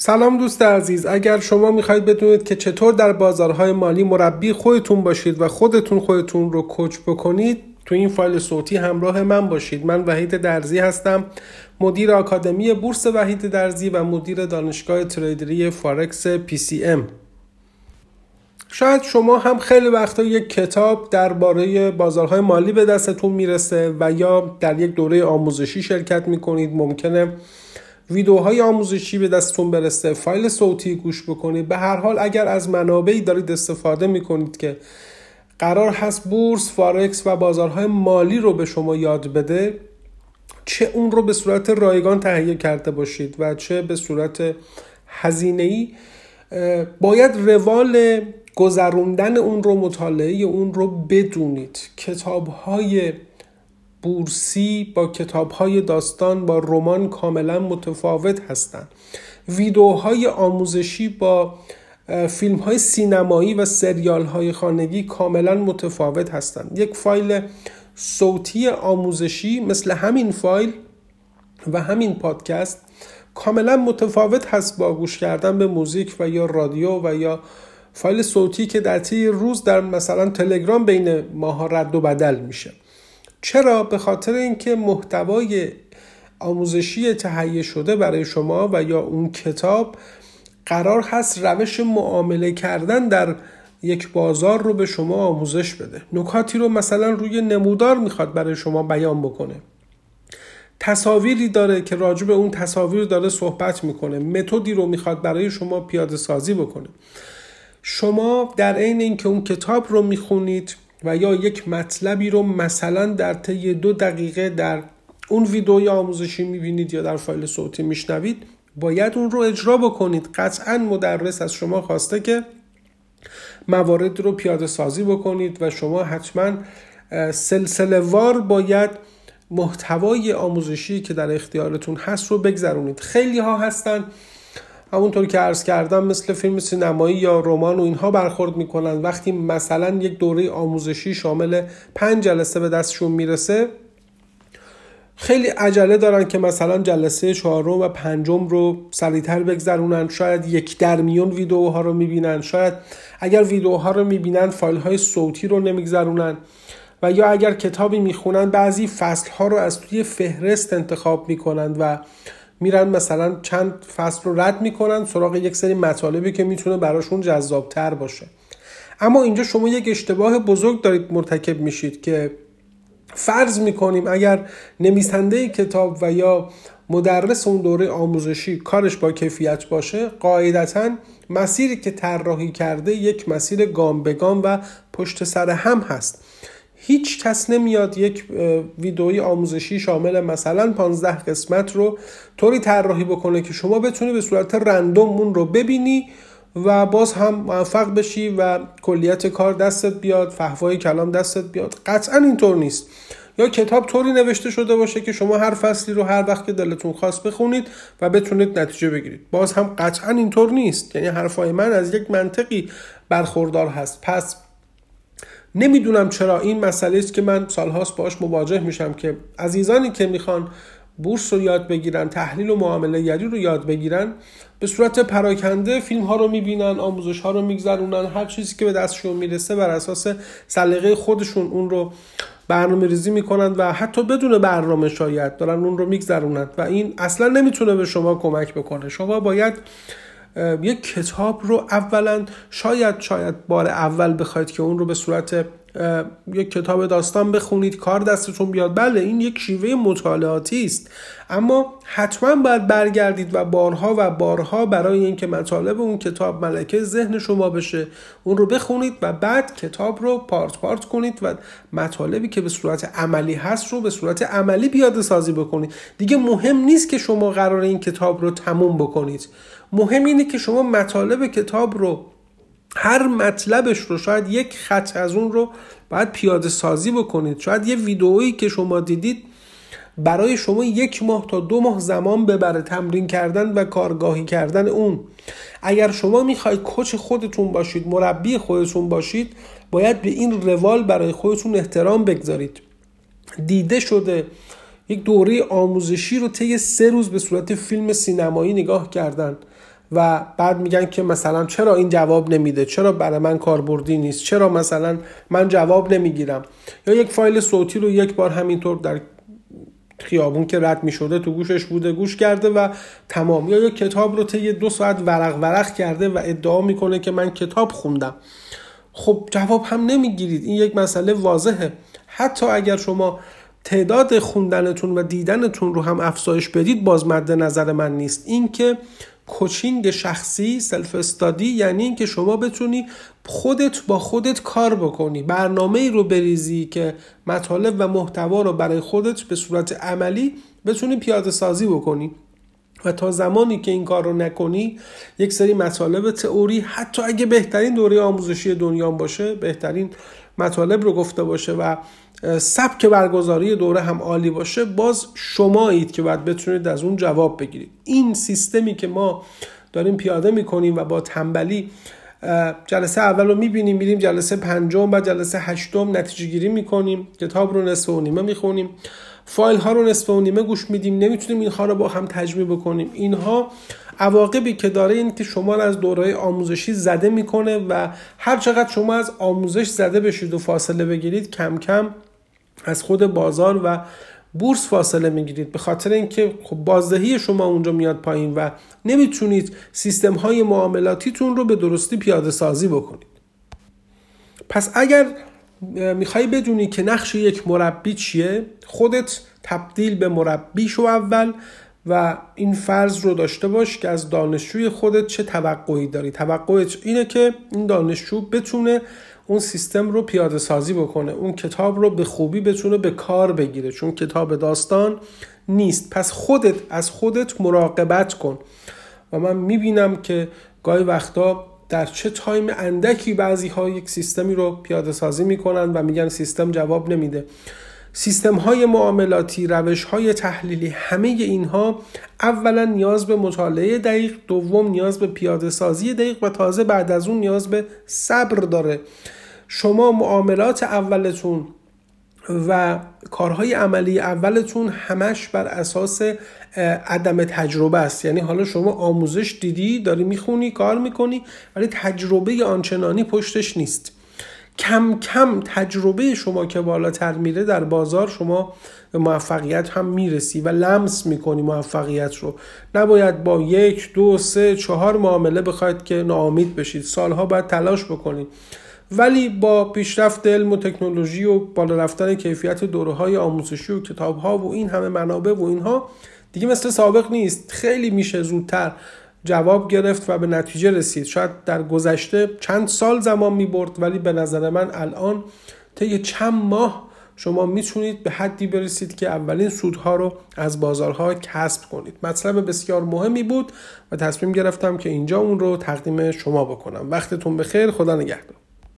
سلام دوست عزیز، اگر شما میخواید بدونید که چطور در بازارهای مالی مربی خودتون باشید و خودتون رو کوچ بکنید، تو این فایل صوتی همراه من باشید. من وحید درزی هستم، مدیر آکادمی بورس وحید درزی و مدیر دانشگاه تریدری فارکس پی سی ام. شاید شما هم خیلی وقتا یک کتاب درباره بازارهای مالی به دستتون میرسه و یا در یک دوره آموزشی شرکت میکنید، ممکنه ویدیوهای آموزشی به دستتون برسه، فایل صوتی گوش بکنید. به هر حال اگر از منابعی دارید استفاده میکنید که قرار هست بورس، فارکس و بازارهای مالی رو به شما یاد بده، چه اون رو به صورت رایگان تهیه کرده باشید و چه به صورت هزینه‌ای، باید روال گذروندن اون رو، مطالعه اون رو بدونید. کتاب‌های بورسی با کتاب‌های داستان، با رمان کاملا متفاوت هستند. ویدیوهای آموزشی با فیلم‌های سینمایی و سریال‌های خانگی کاملا متفاوت هستند. یک فایل صوتی آموزشی مثل همین فایل و همین پادکست کاملا متفاوت هست با گوش کردن به موزیک و یا رادیو و یا فایل صوتی که در طی روز در مثلا تلگرام بین ماها رد و بدل میشه. چرا؟ به خاطر اینکه محتوای آموزشی تهیه شده برای شما و یا اون کتاب قرار هست روش معامله کردن در یک بازار رو به شما آموزش بده. نکاتی رو مثلا روی نمودار میخواد برای شما بیان بکنه، تصاویری داره که راجع به اون تصاویر داره صحبت میکنه، متدی رو میخواد برای شما پیاده سازی بکنه. شما در عین اینکه اون کتاب رو میخونید و یا یک مطلبی رو مثلا در طی 2 دقیقه در اون ویدیوی آموزشی میبینید یا در فایل صوتی میشنوید، باید اون رو اجرا بکنید. قطعاً مدرس از شما خواسته که موارد رو پیاده سازی بکنید و شما حتما سلسله وار باید محتوای آموزشی که در اختیارتون هست رو بگذرونید. خیلی ها هستن همونطور که عرض کردم مثل فیلم سینمایی یا رمان و اینها برخورد میکنن. وقتی مثلا یک دوره آموزشی شامل 5 جلسه به دستشون میرسه، خیلی عجله دارن که مثلا جلسه 4 و 5 رو سریعتر بگذرونن. شاید 1 در میون ویدیوها رو میبینن، شاید اگر ویدیوها رو میبینن فایل های صوتی رو نمیگذرونن و یا اگر کتابی میخونن بعضی فصل ها رو از توی فهرست انتخاب میکنن و میرن مثلا چند فصل رو رد میکنن سراغ یک سری مطالبی که میتونه براشون جذابتر باشه. اما اینجا شما یک اشتباه بزرگ دارید مرتکب میشید که فرض میکنیم اگر نویسنده کتاب و یا مدرس اون دوره آموزشی کارش با کیفیت باشه، قاعدتاً مسیری که طراحی کرده یک مسیر گام به گام و پشت سر هم هست. هیچ کس نمیاد یک ویدئوی آموزشی شامل مثلا 15 قسمت رو طوری طراحی بکنه که شما بتونی به صورت رندوم اون رو ببینی و باز هم موفق بشی و کلیت کار دستت بیاد، فحوای کلام دستت بیاد. قطعا اینطور نیست. یا کتاب طوری نوشته شده باشه که شما هر فصلی رو هر وقت که دلتون خواست بخونید و بتونید نتیجه بگیرید. باز هم قطعا اینطور نیست. یعنی حرفای من از یک منطقی برخوردار هست. پس نمیدونم چرا این مسئله است که من سالهاست باهاش مواجه میشم که عزیزانی که میخوان بورس رو یاد بگیرن، تحلیل و معامله گری رو یاد بگیرن، به صورت پراکنده فیلم ها رو میبینن، آموزش ها رو میگذرونن، هر چیزی که به دستشون میرسه بر اساس سلیقه خودشون اون رو برنامه ریزی میکنن و حتی بدون برنامه شاید دارن اون رو میگذرونن و این اصلا نمیتونه به شما کمک بکنه. شما باید یک کتاب رو اولا شاید بار اول بخواید که اون رو به صورت یک کتاب داستان بخونید، کار دستتون بیاد. بله این یک شیوه مطالعاتی است، اما حتما باید برگردید و بارها برای اینکه مطالب اون کتاب ملکه ذهن شما بشه اون رو بخونید و بعد کتاب رو پارت کنید و مطالبی که به صورت عملی هست رو به صورت عملی پیاده سازی بکنید. دیگه مهم نیست که شما قراره این کتاب رو تموم بکنید، مهم اینه که شما مطالب کتاب رو، هر مطلبش رو، شاید یک خط از اون رو باید پیاده سازی بکنید. شاید یه ویدئویی که شما دیدید برای شما 1 ماه تا 2 ماه زمان ببره تمرین کردن و کارگاهی کردن اون. اگر شما میخواید کوچ خودتون باشید، مربی خودتون باشید، باید به این روال برای خودتون احترام بگذارید. دیده شده یک دوره آموزشی رو طی 3 روز به صورت فیلم سینمایی نگاه کردن و بعد میگن که مثلا چرا این جواب نمیده، چرا برای من کاربردی نیست، چرا مثلا من جواب نمیگیرم. یا یک فایل صوتی رو یک بار همینطور در خیابون که رد میشده تو گوشش بوده گوش کرده و تمام. یا یک کتاب رو طی 2 ساعت ورق ورق کرده و ادعا میکنه که من کتاب خوندم. خب جواب هم نمیگیرید، این یک مسئله واضحه. حتی اگر شما تعداد خوندنتون و دیدنتون رو هم افزایش بدید باز مد نظر من نیست. این که کوچینگ شخصی، سلف استادی، یعنی این که شما بتونی خودت با خودت کار بکنی، برنامه‌ای رو بریزی که مطالب و محتوا رو برای خودت به صورت عملی بتونی پیاده سازی بکنی. و تا زمانی که این کار رو نکنی، یک سری مطالب تئوری، حتی اگه بهترین دوره آموزشی دنیا باشه، بهترین مطالب رو گفته باشه و سبک برگزاری دوره هم عالی باشه، باز شمایید که باید بتونید از اون جواب بگیرید. این سیستمی که ما داریم پیاده میکنیم و با تنبلی جلسه اول رو میبینیم، میریم جلسه 5م و جلسه 8م نتیجه گیری میکنیم، کتاب رو نصف و نیمه میخونیم، فایل ها رو نصف و نیمه گوش میدیم، نمیتونیم اینها رو با هم تجمیع بکنیم. اینها عواقبی که داره این که شما رو از دوره آموزشی زده میکنه و هر چقدر شما از آموزش زده بشید و فاصله بگیرید، کم کم از خود بازار و بورس فاصله میگیرید، به خاطر اینکه خب بازدهی شما اونجا میاد پایین و نمیتونید سیستم های معاملاتیتون رو به درستی پیاده سازی بکنید. پس اگر میخوای بدونی که نقش یک مربی چیه، خودت تبدیل به مربی شو اول و این فرض رو داشته باش که از دانشجوی خودت چه توقعی داری. توقعت اینه که این دانشجو بتونه اون سیستم رو پیاده سازی بکنه، اون کتاب رو به خوبی بتونه به کار بگیره، چون کتاب داستان نیست. پس خودت از خودت مراقبت کن. و من میبینم که گاهی وقتا در چه تایم اندکی بعضی ها یک سیستمی رو پیاده سازی میکنن و میگن سیستم جواب نمیده. سیستم های معاملاتی، روش های تحلیلی، همه اینها اولا نیاز به مطالعه دقیق، دوم نیاز به پیاده سازی دقیق و تازه بعد از اون نیاز به صبر داره. شما معاملات اولتون و کارهای عملی اولتون همش بر اساس عدم تجربه است. یعنی حالا شما آموزش دیدی، داری میخونی، کار میکنی، ولی تجربه آنچنانی پشتش نیست. کم کم تجربه شما که بالاتر میره در بازار، شما به موفقیت هم میرسی و لمس میکنی موفقیت رو. نباید با 1، 2، 3، 4 معامله بخواید که ناامید بشید، سالها باید تلاش بکنید. ولی با پیشرفت علم و تکنولوژی و بالا رفتن کیفیت دوره‌های آموزشی و کتاب‌ها و این همه منابع و اینها، دیگه مثل سابق نیست. خیلی میشه زودتر جواب گرفت و به نتیجه رسید. شاید در گذشته چند سال زمان می‌برد، ولی به نظر من الان طی چند ماه شما میتونید به حدی برسید که اولین سودها رو از بازارها کسب کنید. مطلب بسیار مهمی بود و تصمیم گرفتم که اینجا اون رو تقدیم شما بکنم. وقتتون بخیر، خدا نگهدار.